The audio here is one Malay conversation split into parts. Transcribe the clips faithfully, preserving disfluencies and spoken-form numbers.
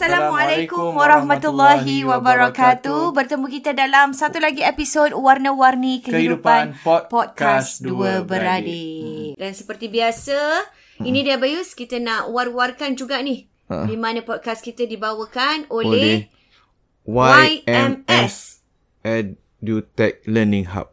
Assalamualaikum warahmatullahi wabarakatuh. Bertemu kita dalam satu lagi episod Warna-Warni Kehidupan, Kehidupan Podcast Dua Beradik. Dan seperti biasa, hmm. ini dia Bayus, kita nak war-warkan juga ni ha. di mana podcast kita dibawakan oleh, oleh Y M S Edutech Learning Hub.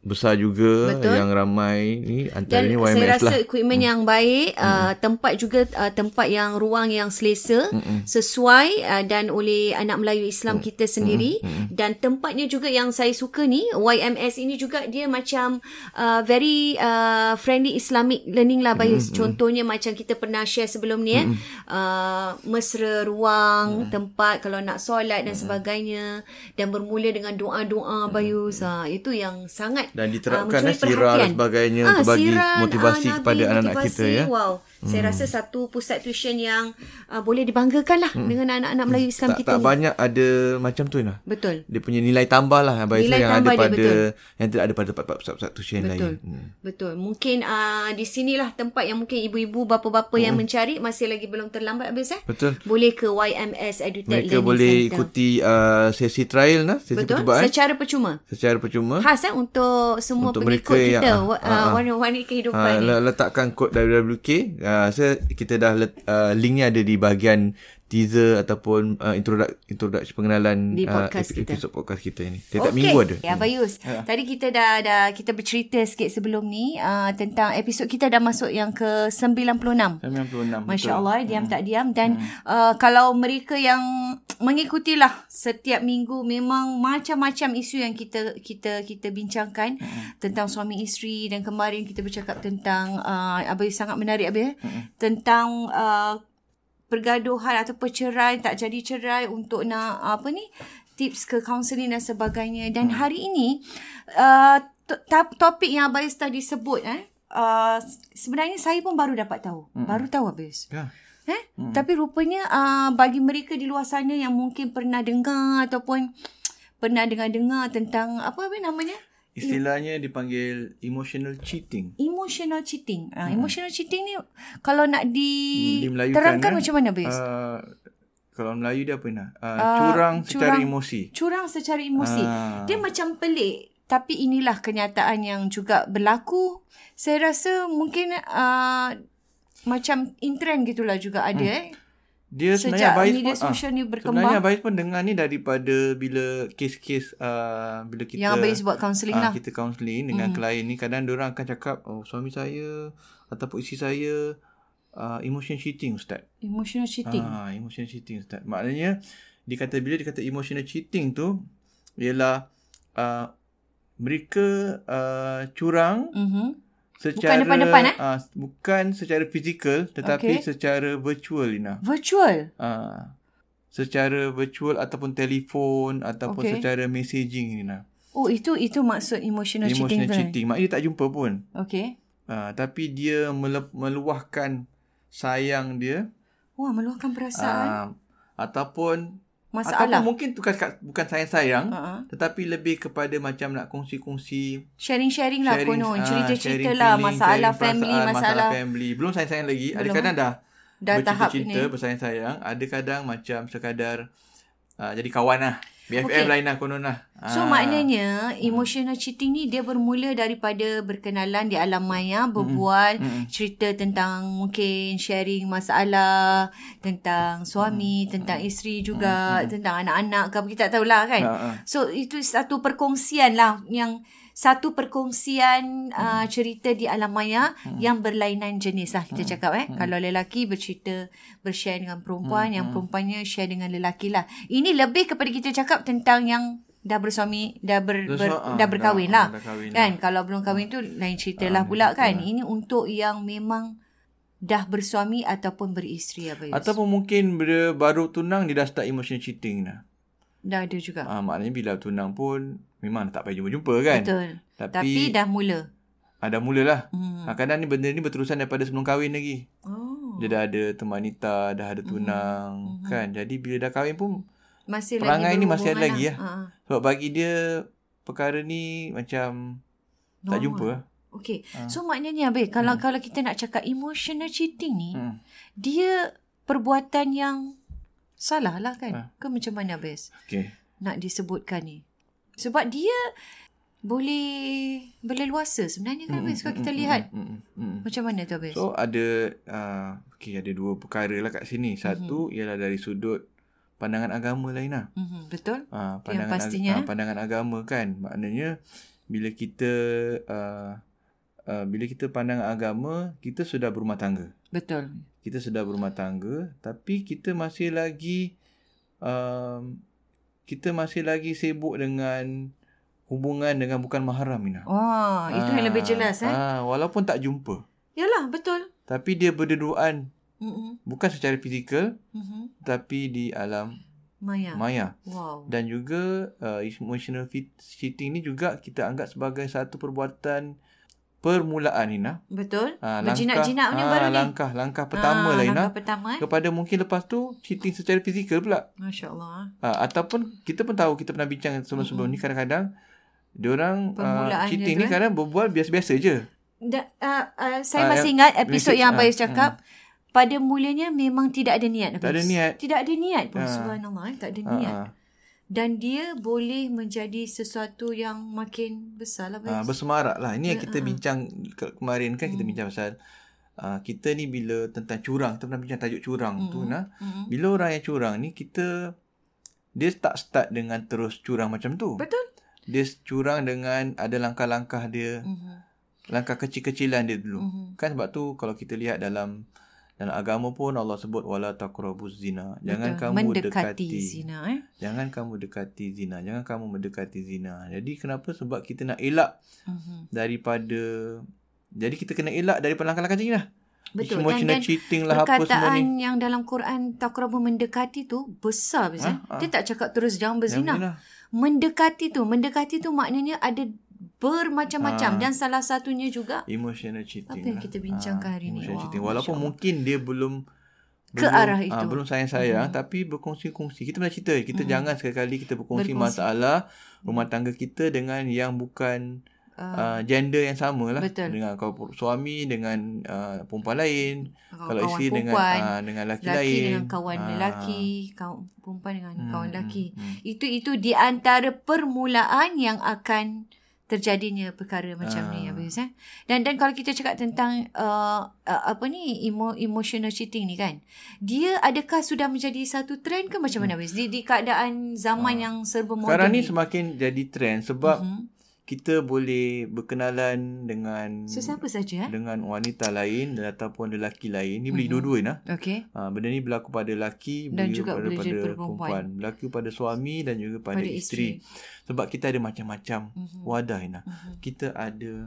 besar juga. Betul. Yang ramai ni antaranya Y M S lah. Saya rasa lah. equipment mm. yang baik, mm. uh, tempat juga uh, tempat yang ruang yang selesa, Mm-mm. sesuai uh, dan oleh anak Melayu Islam Mm-mm. kita sendiri. Mm-mm. Dan tempatnya juga yang saya suka ni, Y M S ini juga dia macam uh, very uh, friendly Islamic learning lah Bayus. Mm-mm. Contohnya macam kita pernah share sebelum ni eh, uh, mesra ruang, Mm-mm. tempat kalau nak solat dan Mm-mm. sebagainya, dan bermula dengan doa-doa Bayus. Ha, itu yang sangat dan diterapkan uh, sirah dan sebagainya ha, untuk bagi siran, motivasi uh, kepada motivasi, anak-anak kita ya. Wow. Hmm. Saya rasa satu pusat tuition yang uh, boleh dibanggakan lah hmm. dengan anak-anak Melayu Islam tak, kita. Tak ni. banyak ada macam tu lah. Betul. Dia punya nilai tambah lah bagi yang ada pada betul. yang tidak ada pada pusat-pusat tuition betul. lain. Hmm. Betul. Mungkin uh, di sinilah tempat yang mungkin ibu-ibu, bapa-bapa hmm. yang mencari masih lagi belum terlambat habis eh. Betul. Boleh ke Y M S Edutech Learning Center. Mereka boleh ikuti uh, sesi trial lah, sesi betul. percubaan. Secara percuma. Secara percuma. Khas eh, untuk semua untuk pengikut kita yang, uh, uh, Warna-Warni Kehidupan uh, ni. Letakkan kod W W K. uh, so Kita dah let, uh, link ni ada di bahagian teaser ataupun uh, introduction, introduction pengenalan di podcast uh, episode kita. podcast kita ni. Setiap okay. minggu ada. Ya Bayus. Hmm. Tadi kita dah dah kita bercerita sikit sebelum ni uh, tentang episod kita dah masuk yang ke sembilan puluh enam. sembilan puluh enam. Masya-Allah, diam hmm. tak diam, dan hmm. uh, kalau mereka yang mengikutilah setiap minggu, memang macam-macam isu yang kita kita kita bincangkan hmm. tentang suami isteri, dan kemarin kita bercakap tentang uh, Abayus sangat menarik Abayus hmm. tentang uh, pergaduhan atau perceraian, tak jadi cerai, untuk nak apa ni, tips ke kaunseling dan sebagainya. Dan hari ini uh, topik yang Abayus tadi sebut eh uh, sebenarnya saya pun baru dapat tahu. Mm-hmm. Baru tahu Abayus. Ya. Yeah. Eh? Mm-hmm. Tapi rupanya uh, bagi mereka di luar sana yang mungkin pernah dengar ataupun pernah dengar-dengar tentang apa Abayus namanya? Istilahnya dipanggil emotional cheating. Emotional cheating. Ha, hmm. Emotional cheating ni kalau nak diterangkan hmm, macam mana Bayus? Uh, kalau Melayu dia apa ni? Uh, curang, uh, curang secara emosi. Curang secara emosi. Uh. Dia macam pelik. Tapi inilah kenyataan yang juga berlaku. Saya rasa mungkin uh, macam in trend gitulah juga ada hmm. eh. Dia sebenarnya Bayus pun, social ni berkembang. Sebenarnya Bayus pun dengar ni daripada bila kes-kes uh, bila kita yang Bayus buat kaunseling uh, lah. Kita kaunseling dengan mm. klien ni, kadang diorang akan cakap, oh suami saya ataupun isteri saya uh, emotional cheating ustaz. Emotional cheating. Ah, uh, emotional cheating ustaz. Maknanya dikata bila dikata emotional cheating tu ialah uh, mereka uh, curang. Mhm. secara, bukan depan-depan eh? Uh, bukan secara fizikal tetapi okay. secara virtual, Lina. Virtual? Uh, secara virtual ataupun telefon ataupun okay. secara messaging, Lina. Oh, itu itu maksud emotional, emotional cheating. Emotional cheating. Maknanya tak jumpa pun. Okay. Uh, tapi dia mele- meluahkan sayang dia. Wah, meluahkan perasaan. Uh, ataupun... masalah. Ataupun mungkin bukan, bukan sayang-sayang. Uh-huh. Tetapi lebih kepada macam nak kongsi-kongsi. Sharing-sharing lah konon. Uh, Cerita-cerita lah. Masalah family. Masalah, masalah family. Belum sayang-sayang lagi. Belum. Kadang-kadang dah, dah bercinta-cinta, bersayang-sayang. Ada kadang macam sekadar uh, jadi kawan lah. B F F okay. lain lah konon lah. So uh, maknanya emotional cheating ni dia bermula daripada berkenalan di alam maya. Berbual. Mm-hmm. Cerita tentang mungkin sharing masalah. Tentang suami. Mm-hmm. Tentang isteri juga. Mm-hmm. Tentang anak-anak ke apa. Kita tak tahulah kan. Uh-huh. So itu satu perkongsian lah. Yang satu perkongsian mm-hmm. uh, cerita di alam maya mm-hmm. yang berlainan jenis lah kita mm-hmm. cakap eh. Mm-hmm. Kalau lelaki bercerita, bershare dengan perempuan. Mm-hmm. Yang perempuannya share dengan lelaki lah. Ini lebih kepada kita cakap tentang yang dah bersuami, dah ber, ber, dah, dah berkahwin dah, lah dah kahwin kan dah. Kalau belum kahwin tu lain cerita lah pula kan. Ini untuk yang memang dah bersuami ataupun beristeri apa, ataupun mungkin bila baru tunang dia dah start emotional cheating dah. Dah ada juga ah, maknanya bila tunang pun memang tak payah jumpa-jumpa kan. Betul. Tapi, Tapi dah mula ah, dah mulalah hmm. kadang-kadang ni benda ni berterusan daripada sebelum kahwin lagi. Oh. Dia dah ada teman wanita, dah ada tunang hmm. kan. Jadi bila dah kahwin pun masih perangai ni masih ada lagi lah. Ya. Ha. Sebab bagi dia perkara ni macam normal. Tak jumpa. Okay. Ha. So maknanya Abel, kalau hmm. kalau kita nak cakap emotional cheating ni, hmm. dia perbuatan yang salah lah kan? Ha. Ke macam mana Abel? Okay. Nak disebutkan ni. Sebab dia boleh berleluasa sebenarnya kan Abel? Hmm. Kalau kita hmm. lihat. Hmm. Hmm. Macam mana tu Abel? So ada, uh, okay, ada dua perkara lah kat sini. Satu hmm. ialah dari sudut pandangan agama lain lah. Mm-hmm, betul. Ha, pandangan, yang pastinya. Ag- ha, pandangan agama kan. Maknanya bila kita uh, uh, bila kita pandang agama, kita sudah berumah tangga. Betul. Kita sudah berumah tangga tapi kita masih lagi uh, kita masih lagi sibuk dengan hubungan dengan bukan mahram, Mina. Oh, itu ha, yang lebih jelas eh. Ha, walaupun tak jumpa. Yalah, betul. Tapi dia berdeduaan. Mm-mm. Bukan secara fizikal mm-hmm. tapi di alam maya, maya. Wow. Dan juga uh, emotional cheating ni juga kita anggap sebagai satu perbuatan permulaan, Nina. Betul. uh, Berjinak-jinak punya uh, baru langkah, ni Langkah Langkah pertama ha, lah Nina pertama, eh? Kepada mungkin lepas tu cheating secara fizikal pula. Masya Allah. uh, Ataupun kita pun tahu, kita pernah bincang sebelum-sebelum mm-hmm. ni kadang-kadang diorang uh, cheating ni kan? Kadang berbual biasa-biasa je. da, uh, uh, Saya uh, masih ingat episod yang Abang Yus cakap mm. pada mulanya memang tidak ada niat. Tak ada niat. Tidak ada niat. Ha. Subhanallah, tak ada niat. Ha. Dan dia boleh menjadi sesuatu yang makin besar lah. Ha, bersemarak lah. Ini yang kita ha. bincang kemarin kan. Hmm. Kita bincang pasal uh, kita ni bila tentang curang. Kita pernah bincang tajuk curang hmm. tu nah. Hmm. Bila orang yang curang ni kita, dia tak start dengan terus curang macam tu. Betul. Dia curang dengan ada langkah-langkah dia. Hmm. Langkah kecil-kecilan dia dulu. Hmm. Kan sebab tu kalau kita lihat dalam... dalam agama pun Allah sebut wala taqrabuz zina. Jangan Betul. kamu mendekati, dekati zina eh. Jangan kamu dekati zina. Jangan kamu mendekati zina. Jadi kenapa? Sebab kita nak elak uh-huh. daripada, jadi kita kena elak daripada langkah-langkah macam lah. Betul. Semua dan, dan cheating lah apa semua ni. Perkataan yang dalam Quran taqrabu mendekati tu besar besar. Ha? Ha? Dia tak cakap terus jangan berzina. Mendekati tu, mendekati tu maknanya ada bermacam-macam ha. dan salah satunya juga emotional cheating. Apa yang lah. kita bincangkan ha. hari ni. Wow, walaupun mungkin dia belum ke belum, arah itu. Ha, belum sayang-sayang hmm. tapi berkongsi-kongsi. Kita pernah cerita, kita hmm. jangan sekali-kali kita berkongsi, berkongsi masalah rumah tangga kita dengan yang bukan uh, uh, gender yang sama lah. Betul. Dengan kalau suami dengan uh, perempuan lain, kawan, kalau isteri dengan uh, dengan laki, laki lain, dengan kawan ha. lelaki, kawan perempuan dengan hmm. kawan lelaki. Hmm. Itu itu di antara permulaan yang akan terjadinya perkara macam uh. ni habis eh. Dan dan kalau kita cakap tentang uh, uh, apa ni emo, emotional cheating ni kan. Dia adakah sudah menjadi satu trend ke macam mana habis? Di, di keadaan zaman uh. yang serba moden. Sekarang ni semakin jadi trend sebab uh-huh. kita boleh berkenalan dengan sesiapa saja eh? Dengan wanita lain dan ataupun lelaki lain. Ni boleh uh-huh. dua-dua nah. Okey. Ha, benda ni berlaku pada lelaki, dan juga pada, pada perempuan. perempuan. Berlaku pada suami dan juga pada, pada isteri. isteri. Sebab kita ada macam-macam uh-huh. wadah nah. Uh-huh. Kita ada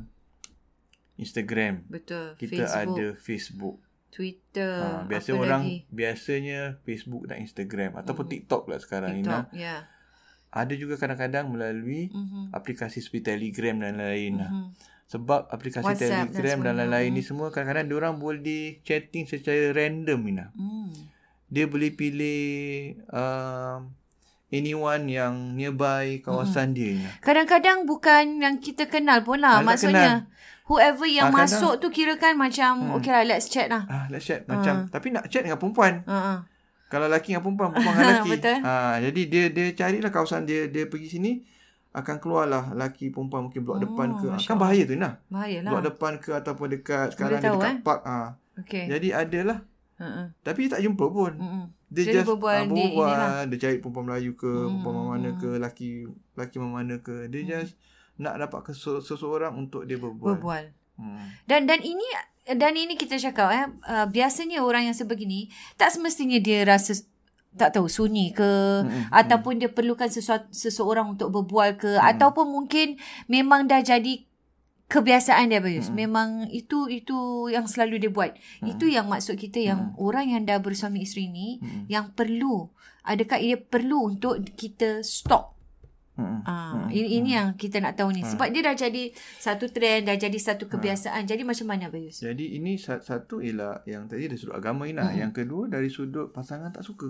Instagram. Betul. Kita Facebook, ada Facebook, Twitter. Ha, biasa orang lagi? Biasanya Facebook dan Instagram ataupun mm-hmm. TikTok lah sekarang, TikTok, Ina. Yeah. Ada juga kadang-kadang melalui mm-hmm. aplikasi seperti Telegram dan lain-lain. Mm-hmm. Sebab aplikasi WhatsApp, Telegram dan lain-lain mm-hmm. ni semua kadang-kadang diorang boleh chatting secara random, Ina. Mm. Dia boleh pilih uh, anyone yang nearby kawasan mm. dia, Ina. Kadang-kadang bukan yang kita kenal pun lah. Kadang-kadang maksudnya kenal. Whoever yang ha, masuk kadang, tu kira kan macam hmm. okay lah, let's chat lah. Ah, let's chat. Macam, ha. Tapi nak chat dengan perempuan. Ha. Kalau lelaki dengan perempuan, perempuan dengan lelaki. ha, jadi dia dia carilah kawasan dia. Dia pergi sini, akan keluarlah lelaki perempuan mungkin blok oh, depan ke. Kan bahaya tu, Inah. Bahaya lah. Blok depan ke ataupun dekat, sekarang dia dekat eh? park. Ha. Okay. Jadi adalah. Uh-uh. Tapi tak jumpa pun. Uh-uh. Dia, dia just berbual. Dia, lah. Dia cari perempuan Melayu ke, hmm. perempuan mana ke, lelaki lelaki mana ke. Dia hmm. just nak dapat kesu- seseorang untuk dia berbual. Berbual. Hmm. Dan dan ini dan ini kita cakap eh uh, biasanya orang yang sebegini tak semestinya dia rasa tak tahu sunyi ke hmm. ataupun hmm. dia perlukan sesuatu, seseorang untuk berbual ke hmm. ataupun mungkin memang dah jadi kebiasaan dia Bayus. Hmm. Memang itu itu yang selalu dia buat. Hmm. Itu yang maksud kita yang hmm. orang yang dah bersuami isteri ni hmm. yang perlu, adakah ia perlu untuk kita stop. Hmm. Ah, hmm. Ini hmm. yang kita nak tahu ni. Sebab hmm. dia dah jadi satu trend, dah jadi satu kebiasaan. Hmm. Jadi macam mana Bayus? Jadi ini satu ialah yang tadi dari sudut agama Ina. Hmm. Yang kedua dari sudut pasangan tak suka.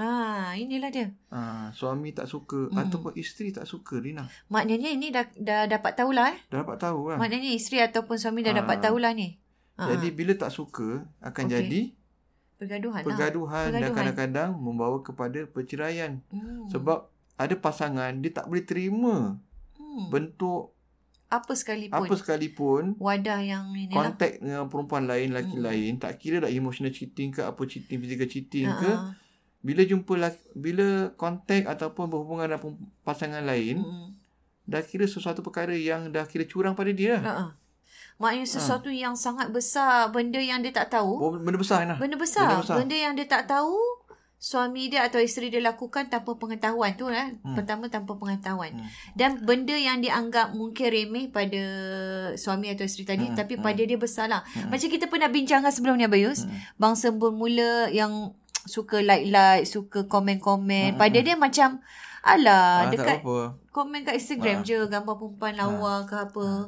Ah, inilah dia. Ah, suami tak suka hmm. ataupun isteri tak suka Rina. Maknanya ini dah, dah dapat tahulah eh. Dah dapat tahu lah. Maknanya isteri ataupun suami dah ah. dapat tahulah ni. Ah. Jadi bila tak suka akan okay. jadi pergaduhan. Pergaduhan, lah. pergaduhan dan kadang-kadang membawa kepada perceraian. Hmm. Sebab ada pasangan, dia tak boleh terima hmm. bentuk apa sekalipun. Apa sekalipun. Wadah yang inilah. Kontak dengan perempuan lain, lelaki hmm. lain. Tak kira dah emotional cheating ke, apa cheating, physical cheating uh-huh. ke. Bila jumpa, laki, bila kontak ataupun berhubungan dengan pasangan lain, hmm. dah kira sesuatu perkara yang dah kira curang pada dia. Uh-huh. Maknanya sesuatu uh. yang sangat besar, benda yang dia tak tahu. Oh, benda besar, Inah. Benda besar. Benda besar. Benda yang dia tak tahu. Suami dia atau isteri dia lakukan tanpa pengetahuan tu lah. Hmm. Pertama tanpa pengetahuan. Hmm. Dan benda yang dianggap mungkin remeh pada suami atau isteri tadi. Hmm. Tapi hmm. pada dia besarlah. Hmm. Macam kita pernah bincangkan sebelum ni Abayus. Hmm. Bangsa bermula yang suka like-like, suka komen-komen. Hmm. Pada dia macam, alah ah, dekat komen kat Instagram ah. je. Gambar perempuan lawa ah. ke apa. Ah.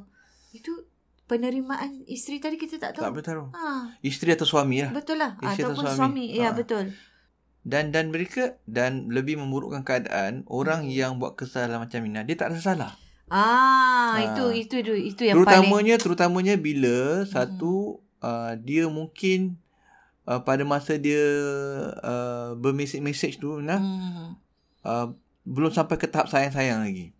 Itu penerimaan isteri tadi kita tak tahu. Tak betul. Ah. Isteri atau suami lah. Betul lah. Isteri ataupun atau suami. suami. Ya ah. betul. Dan dan mereka dan lebih memburukkan keadaan orang hmm. yang buat kesalahan macam Ina, dia tak rasa salah. Ah, ha. itu itu itu itu yang terutamanya, paling terutamanya bila satu hmm. uh, dia mungkin uh, pada masa dia uh, bermesej-mesej tu Ina hmm. uh, belum sampai ke tahap sayang-sayang lagi.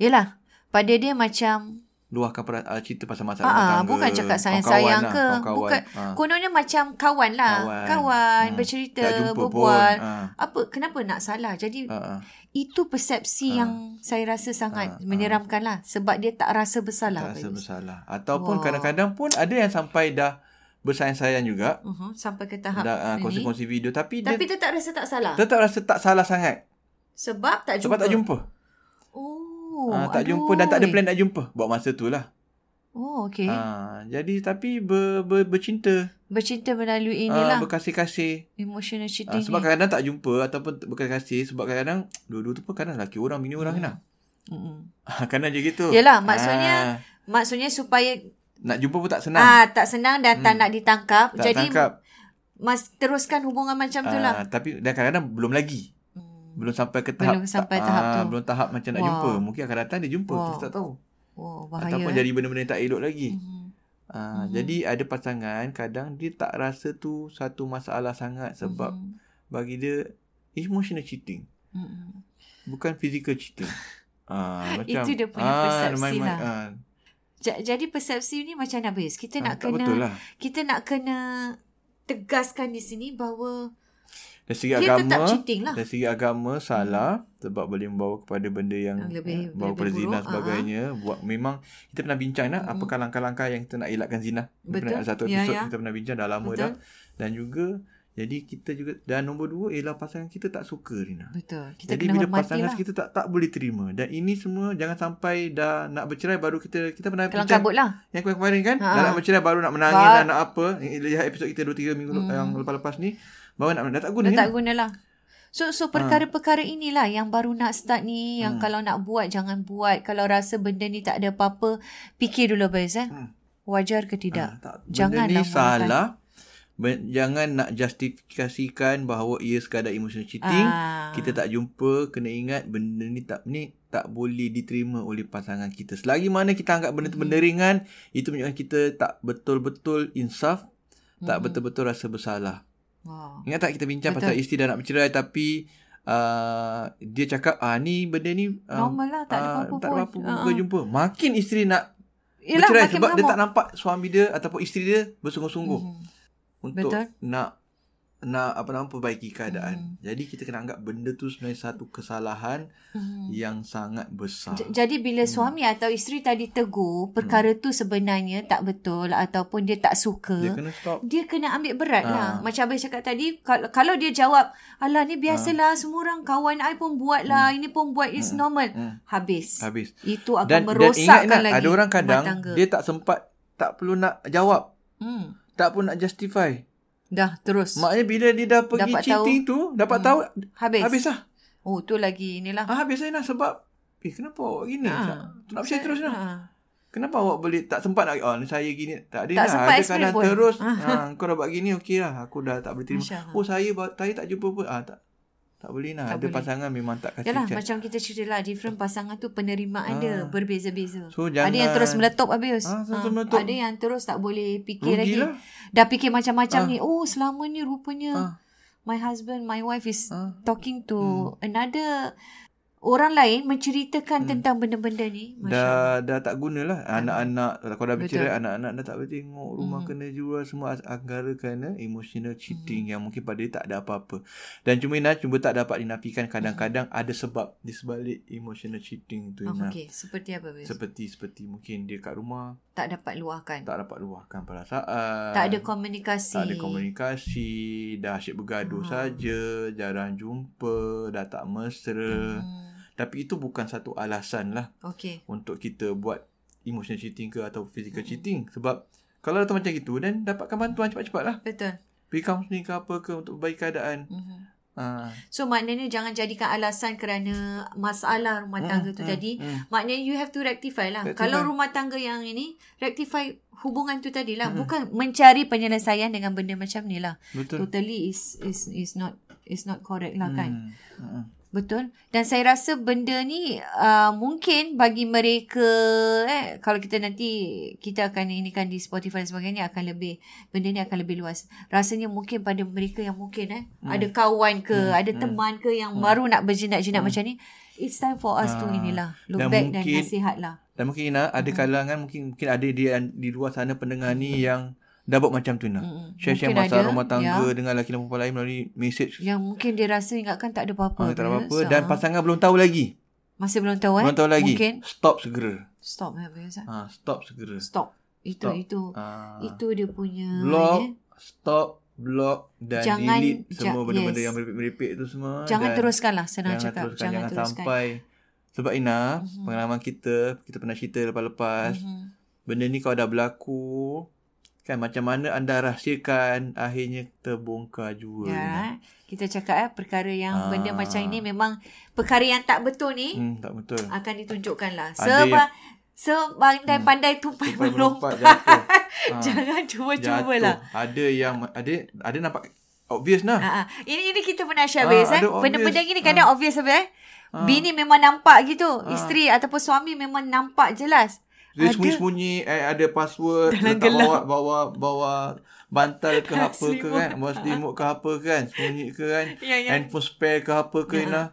Yalah, pada dia macam luahkan cerita pasal masalah Aa, tangga. Bukan cakap sayang-sayang ke. Lah, kawan, bukan. Ha. Kononnya macam kawan lah. Kawan. kawan ha. Bercerita, berbual. Ha. Apa, kenapa nak salah? Jadi, ha. itu persepsi ha. yang saya rasa sangat ha. menyeramkan lah. Sebab dia tak rasa bersalah. Tak rasa bersalah. Ataupun wow. kadang-kadang pun ada yang sampai dah bersayang-sayang juga. Uh-huh. Sampai ke tahap dah, ini. Kongsi-kongsi video. Tapi, Tapi dia tetap rasa tak salah. Tetap rasa tak salah sangat. Sebab tak jumpa. Sebab tak jumpa. Ah, tak aduh. jumpa dan tak ada plan nak jumpa buat masa tu lah. Oh okey. Ah, jadi tapi ber, ber, bercinta. Bercinta melalui inilah. Ah, berkasih-kasih. Emotional cheating. Ah, sebab kadang-kadang tak jumpa ataupun berkasih sebab kadang-kadang dua-dua tu pun kadang lelaki orang bini orang kena. Hmm. Ah, kadang je gitu. Yalah maksudnya ah. maksudnya supaya nak jumpa pun tak senang. Ah tak senang dan hmm. tak nak ditangkap. Tak jadi tangkap. Mas teruskan hubungan macam ah, tu lah. Tapi dan kadang-kadang belum lagi. Belum sampai ke tahap, belum sampai tahap aa, tu. Belum tahap macam nak wow. jumpa. Mungkin akan datang dia jumpa. Wow. Kita tak tahu. Wow, bahaya. Ataupun eh. jadi benda-benda yang tak elok lagi. Mm-hmm. Aa, mm-hmm. Jadi ada pasangan kadang dia tak rasa tu satu masalah sangat. Sebab mm-hmm. bagi dia emotional cheating. Mm-hmm. Bukan physical cheating. aa, macam, itu dia punya aa, persepsi lah. Aa. Jadi persepsi ni macam nak bias. Kita nak aa, kena lah. Kita nak kena tegaskan di sini bahawa dari segi dia agama, lah. Dari segi agama salah hmm. sebab boleh membawa kepada benda yang, yang lebih, bawa kepada zina sebagainya. Uh-huh. Buat memang kita pernah bincang hmm. nak apakah langkah-langkah yang kita nak elakkan zina. Betul. Pernah satu episod ya, ya. Kita pernah bincang dah lama. Betul. Dah. Dan juga Jadi kita juga. Dan nombor dua ialah pasangan kita tak suka, Rina. Betul. Kita jadi bila pasangan lah. kita tak tak boleh terima. Dan ini semua jangan sampai dah nak bercerai baru kita kita pernah bincang. Kelang kabut lah. Yang kemarin kan, ha. dah nak bercerai baru nak menangis, dah nak apa. Lihat episod kita dua tiga minggu hmm. yang lepas-lepas ni, baru nak dah tak guna. Dah tak gunalah. So so perkara-perkara inilah yang baru nak start ni, yang hmm. kalau nak buat jangan buat. Kalau rasa benda ni tak ada apa-apa, fikir dulu best eh. Hmm. Wajar ke tidak? Hmm, tak. Jangan ni salah. Ben, jangan nak justifikasikan bahawa ia sekadar emotional cheating. Ah. Kita tak jumpa, kena ingat benda ni tak ni tak boleh diterima oleh pasangan kita. Selagi mana kita anggap benda tu benda ringan, itu menunjukkan kita tak betul-betul insaf, hmm. tak betul-betul rasa bersalah. Wow. Ingat tak kita bincang Betul. pasal isteri dah nak bercerai tapi uh, dia cakap ah ni benda ni uh, normal lah, tak ada uh, apa-apa, tak ada apa-apa uh-huh. bukan jumpa. Makin isteri nak Yelah, bercerai sebab mengamuk. Dia tak nampak suami dia ataupun isteri dia bersungguh-sungguh hmm. untuk Betul. nak nak apa nama perbaiki keadaan. Hmm. Jadi kita kena anggap benda tu sebenarnya satu kesalahan hmm. yang sangat besar. Jadi bila hmm. suami atau isteri tadi tegur perkara hmm. tu sebenarnya tak betul ataupun dia tak suka, dia kena stop. Dia kena ambil berat ha. lah. Macam abang cakap tadi, kalau, kalau dia jawab, "Alah ni biasalah ha. semua orang, kawan I pun buat lah, hmm. ini pun buat, it's hmm. normal." Hmm. Habis. Habis. Itu akan dan, merosakkan dan lagi. Ada orang kadang matangga. dia tak sempat, tak perlu nak jawab. Hmm. Tak pun nak justify. Dah terus. Maknanya bila dia dah pergi dapat cheating tahu, tu, dapat hmm, tahu, habis. Habislah. Oh, tu lagi inilah. Ah, habis lah sebab, eh kenapa awak gini? Ha, tak nak percaya terus lah. Ha. Kenapa awak boleh tak sempat nak, oh saya gini. Tak ada tak lah. Ada kadang pun. terus, ha, kau dah buat gini, okey lah. Aku dah tak boleh terima. Oh, saya, saya tak jumpa pun. Ah, tak. Tak boleh lah. Tak ada boleh. Pasangan memang tak kasi Yalah, cat. Macam kita cerita lah. Different pasangan tu penerimaan ha. dia berbeza-beza. So, jangan... Ada yang terus meletup habis. Ha, ha. meletup. Ada yang terus tak boleh fikir Rugi lagi. Lah. Dah fikir macam-macam ha. ni. Oh selama ni rupanya ha. my husband, my wife is ha. talking to hmm. another orang lain, menceritakan hmm. tentang benda-benda ni. Dah, dah tak gunalah. Anak-anak, kalau dah bercerai, anak-anak dah tak boleh tengok. Rumah hmm. kena jual, semua anggara kena emotional cheating hmm. yang mungkin pada dia tak ada apa-apa. Dan cuma Ina, cuma tak dapat dinafikan kadang-kadang hmm. ada sebab di sebalik emotional cheating tu Ina. Oh, okay. Seperti apa? Biasa? Seperti, seperti mungkin dia kat rumah. Tak dapat luahkan. Tak dapat luahkan perasaan. Tak ada komunikasi. Tak ada komunikasi. Dah asyik bergaduh hmm. saja. Jarang jumpa. Dah tak mesra. Hmm. Tapi itu bukan satu alasan lah okay. untuk kita buat emotional cheating ke atau physical mm-hmm. cheating. Sebab kalau datang macam itu, dan dapatkan bantuan cepat-cepat lah. Betul. Pergi counseling ke apa ke untuk perbaiki keadaan. Mm-hmm. Ha. So maknanya jangan jadikan alasan kerana masalah rumah tangga mm, tu mm, tadi. Mm. Maknanya you have to rectify lah. Rectify. Kalau rumah tangga yang ini, rectify hubungan tu tadi lah. Mm. Bukan mencari penyelesaian dengan benda macam ni lah. Betul. Totally is, is, is not is not correct lah mm. kan. Mm. Betul. Dan saya rasa benda ni uh, mungkin bagi mereka eh, kalau kita nanti kita akan inikan di Spotify dan sebagainya, akan lebih, benda ni akan lebih luas. Rasanya mungkin pada mereka yang mungkin eh, hmm. ada kawan ke, hmm. ada teman ke yang hmm. baru nak berjinak-jinak hmm. macam ni, it's time for us ha. to inilah look dan back mungkin, dan nasihat lah. Dan mungkin Ina, ada kalangan hmm. mungkin mungkin ada di, di luar sana pendengar ni yang dah buat macam tu nak mm-hmm. share-share masalah ada, rumah tangga ya. dengan lelaki dan perempuan lain melalui message yang mungkin dia rasa ingatkan tak ada apa-apa, ha, tak ada apa-apa so, dan pasangan belum tahu lagi, masih belum tahu eh belum tahu lagi mungkin. stop segera stop eh, ha, stop segera stop itu stop. itu ha. itu dia punya block ya? stop block dan jangan, delete semua ja, benda-benda yes. yang meripik-meripik tu semua, jangan teruskanlah senang jangan cakap teruskan, jangan, jangan teruskan. sampai sebab Ina mm-hmm. pengalaman kita kita pernah cerita lepas-lepas mm-hmm. benda ni kalau dah berlaku kan, macam mana anda rahsiakan, akhirnya terbongkar jua. Ya, kita cakap eh, perkara yang Aa. benda macam ini memang perkara yang tak betul ni. Hmm, tak betul. Akan ditunjukkan lah. Sebab sebandai-pandai hmm. tupai melompat. Jangan cuba-cuba lah. Ada yang, ada ada nampak obvious lah. Ha-ha. Ini ini kita pernah share base eh. Benda-benda gini kadang Aa. obvious apa eh. Aa. Bini memang nampak gitu. Aa. Isteri ataupun suami memang nampak jelas. Dia ada. Sembunyi-sembunyi, eh, ada password, letak bawa bawa bantal ke apa ke kan, bawa selimut ke apa kan, sembunyi ke kan, yeah, yeah. handphone spare ke apa ke yeah. Nah.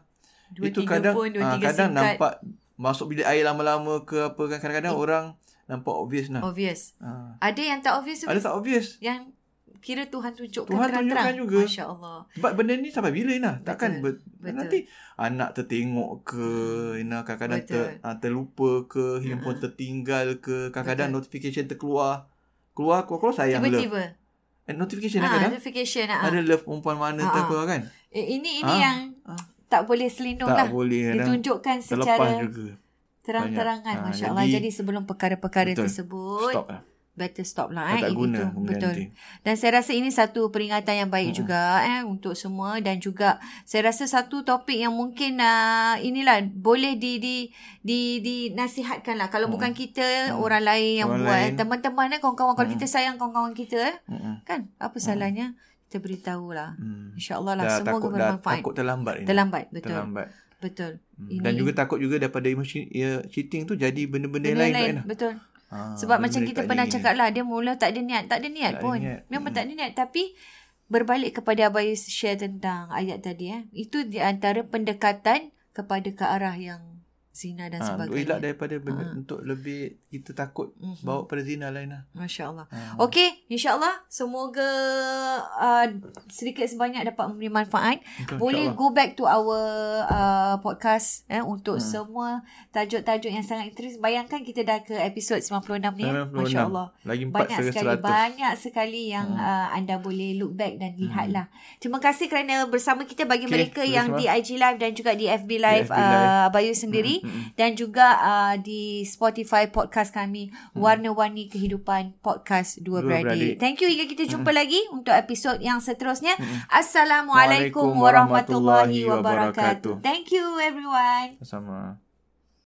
Dua, itu kadang phone, dua, ha, kadang nampak masuk bilik air lama-lama ke apa kan, kadang-kadang It, orang nampak obvious lah. Obvious. Ha. Ada yang tak obvious. Ada tak obvious. Yang kira Tuhan tunjukkan Tuhan terang-terang. Tuhan tunjukkan juga. Masya Allah. Sebab benda ni sampai bila Ina? Takkan ber- nanti anak tertengok ke Ina, kadang-kadang ter, terlupa ke, handphone uh-huh. tertinggal ke, kadang-kadang Betul. notification terkeluar. Keluar, keluar, keluar sayang. Tiba-tiba. Love. notification ha, kadang notification ada ha. Love perempuan mana ha, tu apa kan. Ini ini ha, yang ha, tak boleh selindung tak lah. Boleh, ditunjukkan secara terang-terangan. Ha, Masya-Allah. Jadi, jadi sebelum perkara-perkara betul, tersebut stop lah. Better stop lah. Tak eh, guna itu, betul. Nanti. Dan saya rasa ini satu peringatan yang baik hmm. juga eh, untuk semua. Dan juga saya rasa satu topik yang mungkin uh, inilah boleh di, di, di, dinasihatkan lah. Kalau hmm. bukan kita, hmm. orang lain yang orang buat. Lain. Teman-teman eh, kawan-kawan. Hmm. Kalau kita sayang kawan-kawan kita eh, hmm. kan? Apa salahnya? Hmm. Kita beritahulah. Hmm. InsyaAllah lah. Semua takut, bermanfaat. Takut terlambat ini. Terlambat, betul. Terlambat. Betul. Hmm. Ini, dan juga takut juga daripada emotion, ya, cheating tu jadi benda-benda lain. lain lah. Betul. Ha, sebab macam kita pernah cakap lah, dia mula tak ada niat. Tak ada niat tak pun ada niat. Memang hmm. tak ada niat. Tapi berbalik kepada Abang share tentang ayat tadi eh, itu di antara pendekatan kepada ke arah yang zina dan ha, sebagainya. Untuk elak daripada benda, ha. Untuk lebih kita takut mm-hmm. bawa pada zina lain lah. Masya Allah ha. Okey, insyaAllah semoga uh, sedikit sebanyak dapat memberi manfaat. Betul, boleh go back to our uh, podcast eh, untuk ha. Semua tajuk-tajuk yang sangat interest. Bayangkan kita dah ke episod sembilan puluh enam ni eh. Masya Allah, lagi banyak sekali seratus. Banyak sekali yang ha. uh, anda boleh look back dan lihatlah. hmm. Terima kasih kerana bersama kita bagi okay, mereka yang semua di I G Live dan juga di F B Live, di F B Live. Uh, Bayu sendiri hmm. Mm-hmm. Dan juga uh, di Spotify podcast kami mm. Warna-Warni Kehidupan Podcast Dua, Dua Beradik. Beradik Thank you, hingga kita jumpa mm. lagi untuk episod yang seterusnya. mm. Assalamualaikum warahmatullahi wabarakatuh. Thank you everyone. Sama.